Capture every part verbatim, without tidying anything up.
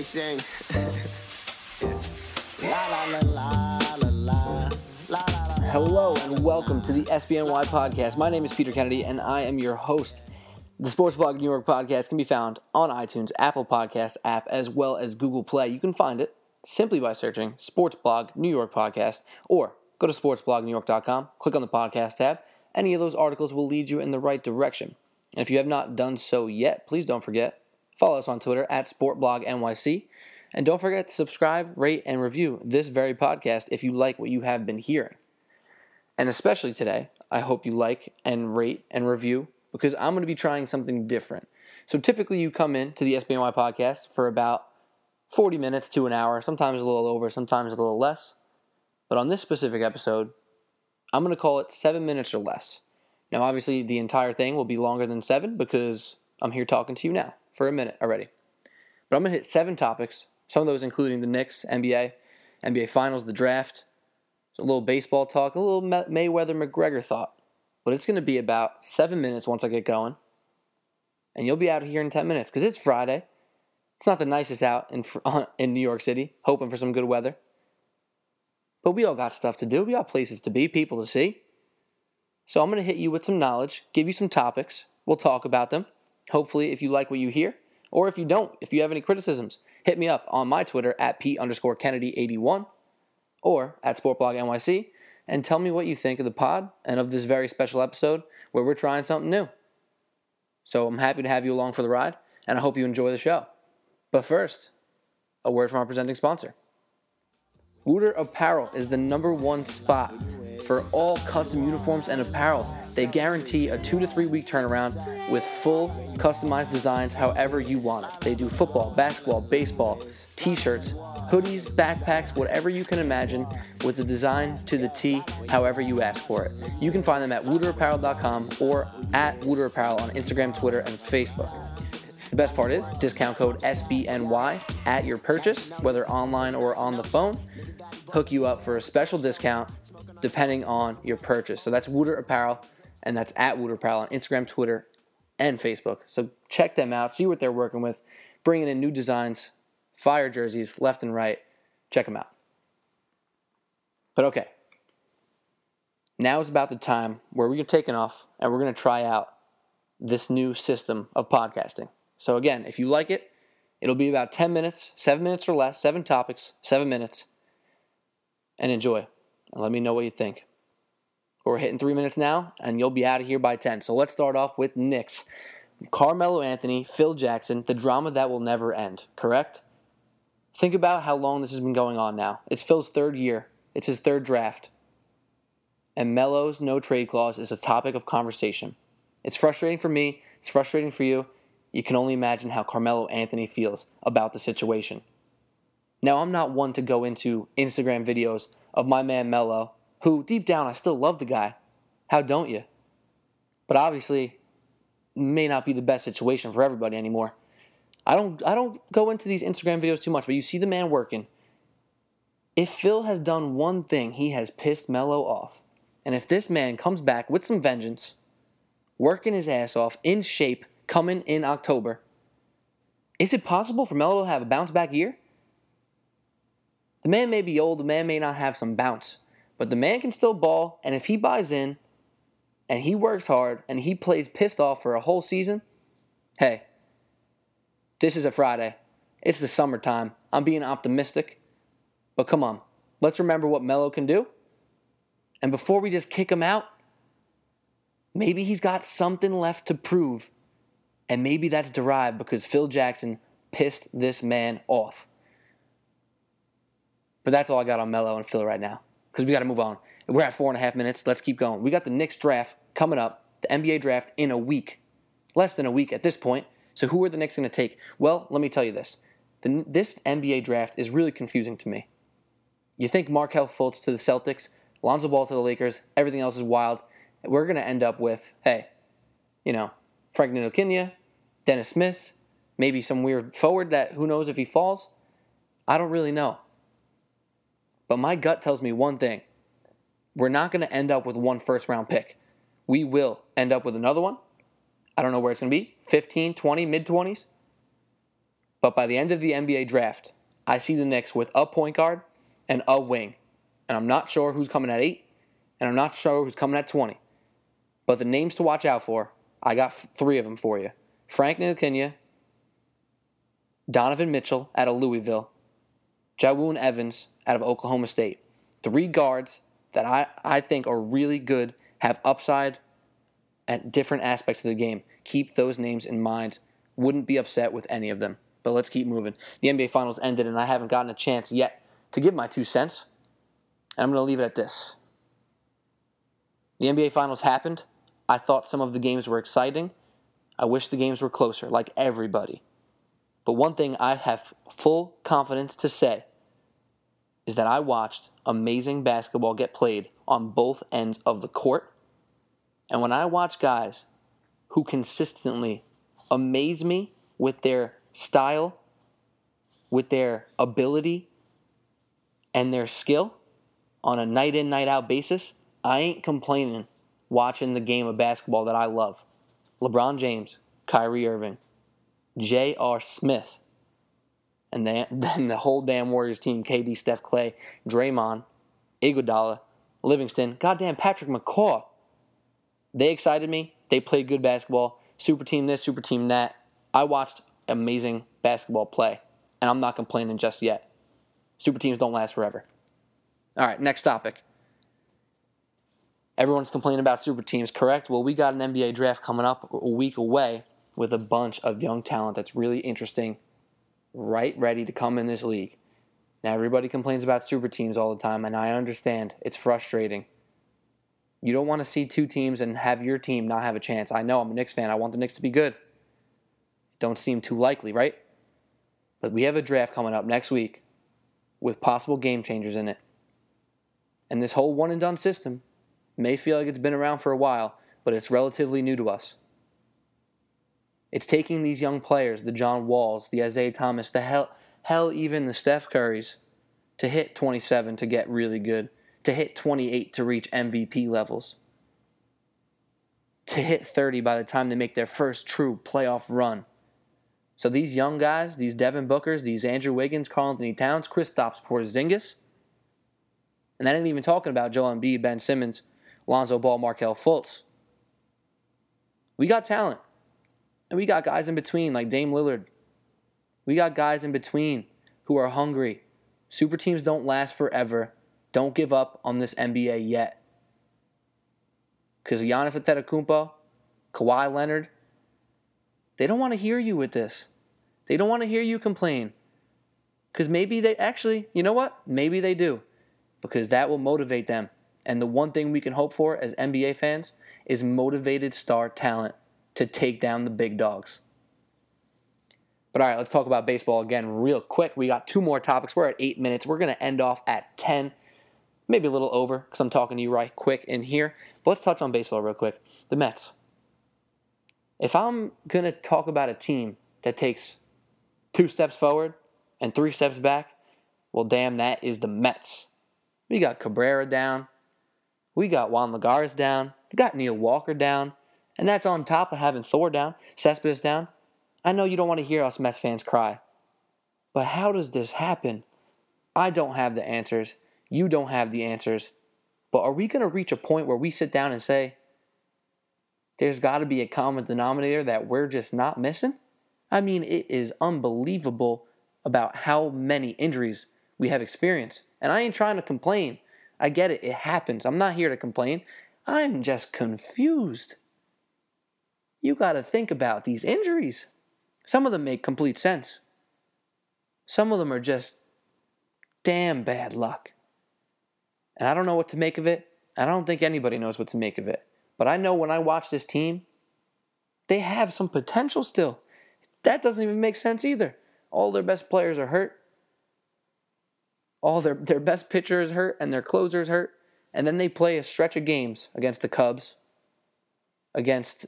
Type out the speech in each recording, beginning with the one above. really sing. Hello and welcome to the S B N Y podcast. My name is Peter Kennedy and I am your host. The Sports Blog New York podcast can be found on iTunes, Apple Podcasts app, as well as Google Play. You can find it simply by searching Sports Blog New York podcast, or go to sports blog new york dot com, click on the podcast tab. Any of those articles will lead you in the right direction. And if you have not done so yet, please don't forget, follow us on Twitter at Sport Blog N Y C. And don't forget to subscribe, rate, and review this very podcast if you like what you have been hearing. And especially today, I hope you like and rate and review, because I'm going to be trying something different. So typically you come in to the S B N Y podcast for about forty minutes to an hour, sometimes a little over, sometimes a little less. But on this specific episode, I'm going to call it seven minutes or less. Now obviously the entire thing will be longer than seven because I'm here talking to you now for a minute already. But I'm going to hit seven topics, some of those including the Knicks, N B A, N B A Finals, the draft, a little baseball talk, a little Mayweather-McGregor thought. But it's going to be about seven minutes once I get going. And you'll be out of here in ten minutes because it's Friday. It's not the nicest out in in New York City, hoping for some good weather. But we all got stuff to do. We got places to be, people to see. So I'm going to hit you with some knowledge, give you some topics. We'll talk about them. Hopefully, if you like what you hear, or if you don't, if you have any criticisms, hit me up on my Twitter at P underscore Kennedy eighty-one or at SportBlogNYC. And tell me what you think of the pod and of this very special episode where we're trying something new. So I'm happy to have you along for the ride, and I hope you enjoy the show. But first, a word from our presenting sponsor. Wooter Apparel is the number one spot for all custom uniforms and apparel. They guarantee a two to three week turnaround with full customized designs however you want it. They do football, basketball, baseball, t-shirts, hoodies, backpacks, whatever you can imagine, with the design to the T, however you ask for it. You can find them at wooter apparel dot com or at Wooter Apparel on Instagram, Twitter, and Facebook. The best part is discount code S B N Y at your purchase, whether online or on the phone, hook you up for a special discount depending on your purchase. So that's Wooter Apparel, and that's at Wooter Apparel on Instagram, Twitter, and Facebook. So check them out, see what they're working with, bringing in new designs, fire jerseys, left and right. Check them out. But okay, now is about the time where we're taking off and we're going to try out this new system of podcasting. So again, if you like it, it'll be about ten minutes, seven minutes or less, seven topics, seven minutes. And enjoy. And let me know what you think. We're hitting three minutes now, and you'll be out of here by ten. So let's start off with Knicks. Carmelo Anthony, Phil Jackson, the drama that will never end, correct? Think about how long this has been going on now. It's Phil's third year. It's his third draft. And Melo's no-trade clause is a topic of conversation. It's frustrating for me. It's frustrating for you. You can only imagine how Carmelo Anthony feels about the situation. Now, I'm not one to go into Instagram videos of my man Melo, who, deep down, I still love the guy. How don't you? But obviously, may not be the best situation for everybody anymore. I don't I don't go into these Instagram videos too much, but you see the man working. If Phil has done one thing, he has pissed Melo off. And if this man comes back with some vengeance, working his ass off, in shape, coming in October, is it possible for Melo to have a bounce-back year? The man may be old, the man may not have some bounce, but the man can still ball, and if he buys in, and he works hard, and he plays pissed off for a whole season, hey, this is a Friday. It's the summertime. I'm being optimistic. But come on. Let's remember what Melo can do. And before we just kick him out, maybe he's got something left to prove. And maybe that's derived because Phil Jackson pissed this man off. But that's all I got on Melo and Phil right now, because we got to move on. We're at four and a half minutes. Let's keep going. We got the Knicks draft coming up, the N B A draft in a week. Less than a week at this point. So who are the Knicks going to take? Well, let me tell you this. The, this N B A draft is really confusing to me. You think Markelle Fultz to the Celtics, Lonzo Ball to the Lakers, everything else is wild. We're going to end up with, hey, you know, Frank Ntilikina, Dennis Smith, maybe some weird forward that who knows if he falls. I don't really know. But my gut tells me one thing. We're not going to end up with one first-round pick. We will end up with another one. I don't know where it's going to be, fifteen, twenty, mid-twenties. But by the end of the N B A draft, I see the Knicks with a point guard and a wing. And I'm not sure who's coming at eight, and I'm not sure who's coming at twenty. But the names to watch out for, I got f- three of them for you. Frank Ntilikina, Donovan Mitchell out of Louisville, Jawun Evans out of Oklahoma State. Three guards that I, I think are really good, have upside at different aspects of the game. Keep those names in mind. Wouldn't be upset with any of them. But let's keep moving. The N B A Finals ended, and I haven't gotten a chance yet to give my two cents. And I'm going to leave it at this. The N B A Finals happened. I thought some of the games were exciting. I wish the games were closer, like everybody. But one thing I have full confidence to say is that I watched amazing basketball get played on both ends of the court. And when I watch guys who consistently amaze me with their style, with their ability, and their skill on a night-in, night-out basis, I ain't complaining watching the game of basketball that I love. LeBron James, Kyrie Irving, J R. Smith, and then the whole damn Warriors team, K D, Steph, Clay, Draymond, Iguodala, Livingston, goddamn Patrick McCaw. They excited me. They played good basketball. Super team this, super team that. I watched amazing basketball play, and I'm not complaining just yet. Super teams don't last forever. All right, next topic. Everyone's complaining about super teams, correct? Well, we got an N B A draft coming up a week away with a bunch of young talent that's really interesting, right ready to come in this league. Now, everybody complains about super teams all the time, and I understand. It's frustrating. You don't want to see two teams and have your team not have a chance. I know I'm a Knicks fan. I want the Knicks to be good. Don't seem too likely, right? But we have a draft coming up next week with possible game changers in it. And this whole one-and-done system may feel like it's been around for a while, but it's relatively new to us. It's taking these young players, the John Walls, the Isaiah Thomas, the hell, hell even the Steph Currys, to hit twenty-seven to get really good, to hit twenty-eight to reach M V P levels, to hit thirty by the time they make their first true playoff run. So these young guys, these Devin Bookers, these Andrew Wiggins, Karl Anthony Towns, Kristaps Porzingis, and I didn't even talking about Joel Embiid, Ben Simmons, Lonzo Ball, Markelle Fultz. We got talent. And we got guys in between like Dame Lillard. We got guys in between who are hungry. Super teams don't last forever. Don't give up on this N B A yet. Because Giannis Antetokounmpo, Kawhi Leonard, they don't want to hear you with this. They don't want to hear you complain. Because maybe they actually, you know what? Maybe they do. Because that will motivate them. And the one thing we can hope for as N B A fans is motivated star talent to take down the big dogs. But all right, let's talk about baseball again real quick. We got two more topics. We're at eight minutes. We're going to end off at ten, maybe a little over because I'm talking to you right quick in here. But let's touch on baseball real quick. The Mets. If I'm going to talk about a team that takes two steps forward and three steps back, well, damn, that is the Mets. We got Cabrera down. We got Juan Lagares down. We got Neil Walker down. And that's on top of having Thor down, Cespedes down. I know you don't want to hear us Mets fans cry. But how does this happen? I don't have the answers. You don't have the answers. But are we going to reach a point where we sit down and say, there's got to be a common denominator that we're just not missing? I mean, it is unbelievable about how many injuries we have experienced. And I ain't trying to complain. I get it. It happens. I'm not here to complain. I'm just confused. You got to think about these injuries. Some of them make complete sense. Some of them are just damn bad luck. And I don't know what to make of it. I don't think anybody knows what to make of it. But I know when I watch this team, they have some potential still. That doesn't even make sense either. All their best players are hurt. All their, their best pitcher is hurt and their closer is hurt. And then they play a stretch of games against the Cubs, against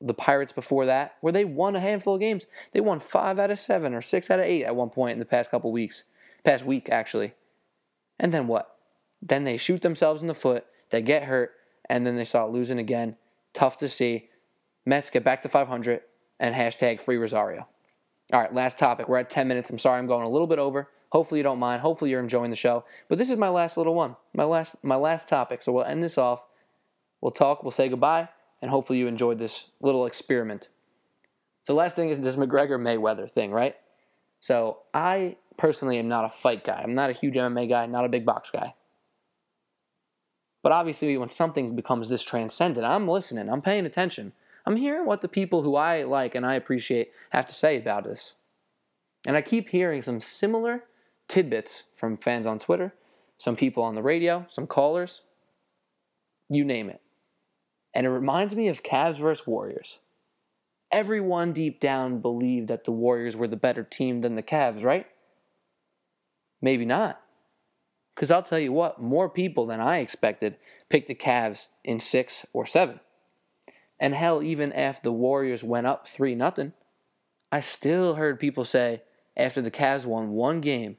the Pirates before that, where they won a handful of games. They won five out of seven or six out of eight at one point in the past couple weeks. Past week, actually. And then what? Then they shoot themselves in the foot, they get hurt, and then they start losing again. Tough to see. Mets get back to five hundred, and hashtag free Rosario. All right, last topic. We're at ten minutes. I'm sorry I'm going a little bit over. Hopefully you don't mind. Hopefully you're enjoying the show. But this is my last little one, my last my last topic. So we'll end this off. We'll talk. We'll say goodbye. And hopefully you enjoyed this little experiment. So last thing is this McGregor-Mayweather thing, right? So I personally am not a fight guy. I'm not a huge M M A guy, not a big box guy. But obviously when something becomes this transcendent, I'm listening. I'm paying attention. I'm hearing what the people who I like and I appreciate have to say about this. And I keep hearing some similar tidbits from fans on Twitter, some people on the radio, some callers, you name it. And it reminds me of Cavs versus Warriors. Everyone deep down believed that the Warriors were the better team than the Cavs, right? Maybe not. Because I'll tell you what, more people than I expected picked the Cavs in six or seven. And hell, even after the Warriors went up three nothing, I still heard people say, after the Cavs won one game,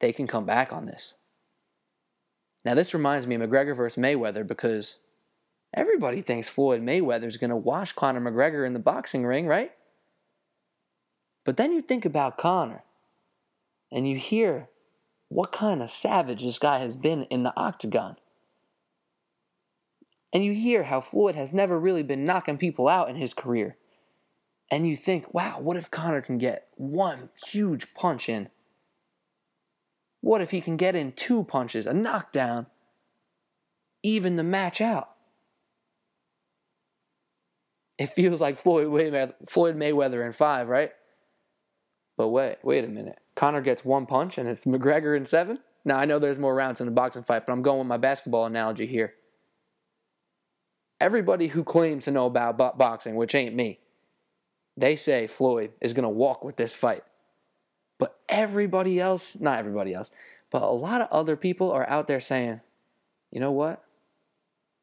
they can come back on this. Now this reminds me of McGregor versus Mayweather, because everybody thinks Floyd Mayweather's going to wash Conor McGregor in the boxing ring, right? But then you think about Conor, and you hear what kind of savage this guy has been in the octagon. And you hear how Floyd has never really been knocking people out in his career. And you think, wow, what if Conor can get one huge punch in? What if he can get in two punches, a knockdown, even the match out? It feels like Floyd Mayweather in five, right? But wait, wait a minute. Conor gets one punch and it's McGregor in seven? Now, I know there's more rounds in a boxing fight, but I'm going with my basketball analogy here. Everybody who claims to know about bo- boxing, which ain't me, they say Floyd is going to walk with this fight. But everybody else, not everybody else, but a lot of other people are out there saying, you know what?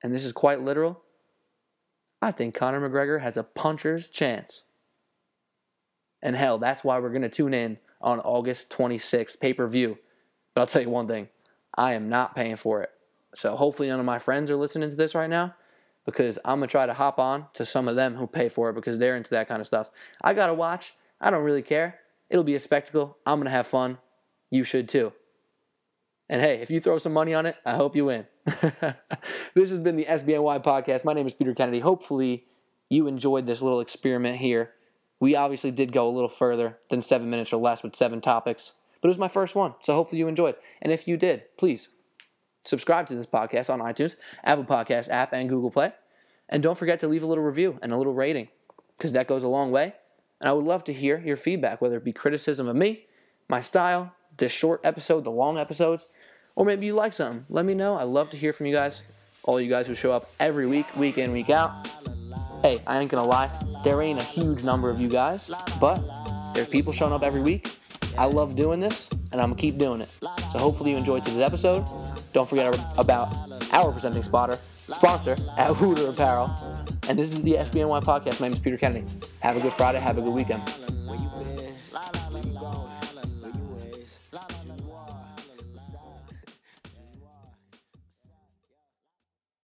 And this is quite literal. I think Conor McGregor has a puncher's chance. And hell, that's why we're going to tune in on August twenty-sixth pay-per-view. But I'll tell you one thing, I am not paying for it. So hopefully none of my friends are listening to this right now, because I'm going to try to hop on to some of them who pay for it, because they're into that kind of stuff. I got to watch. I don't really care. It'll be a spectacle. I'm going to have fun. You should too. And hey, if you throw some money on it, I hope you win. This has been the S B N Y podcast. My name is Peter Kennedy. Hopefully you enjoyed this little experiment here. We obviously did go a little further than seven minutes or less with seven topics, but it was my first one, so hopefully you enjoyed. And if you did, please subscribe to this podcast on iTunes, Apple Podcasts app, and Google Play. And don't forget to leave a little review and a little rating, because that goes a long way. And I would love to hear your feedback, whether it be criticism of me, my style, the short episode, the long episodes, or maybe you like something. Let me know. I love to hear from you guys, all you guys who show up every week, week in, week out. Hey, I ain't going to lie. There ain't a huge number of you guys, but there's people showing up every week. I love doing this, and I'm going to keep doing it. So hopefully you enjoyed today's episode. Don't forget about our presenting spotter, sponsor at Wooter Apparel. And this is the S B N Y podcast. My name is Peter Kennedy. Have a good Friday. Have a good weekend.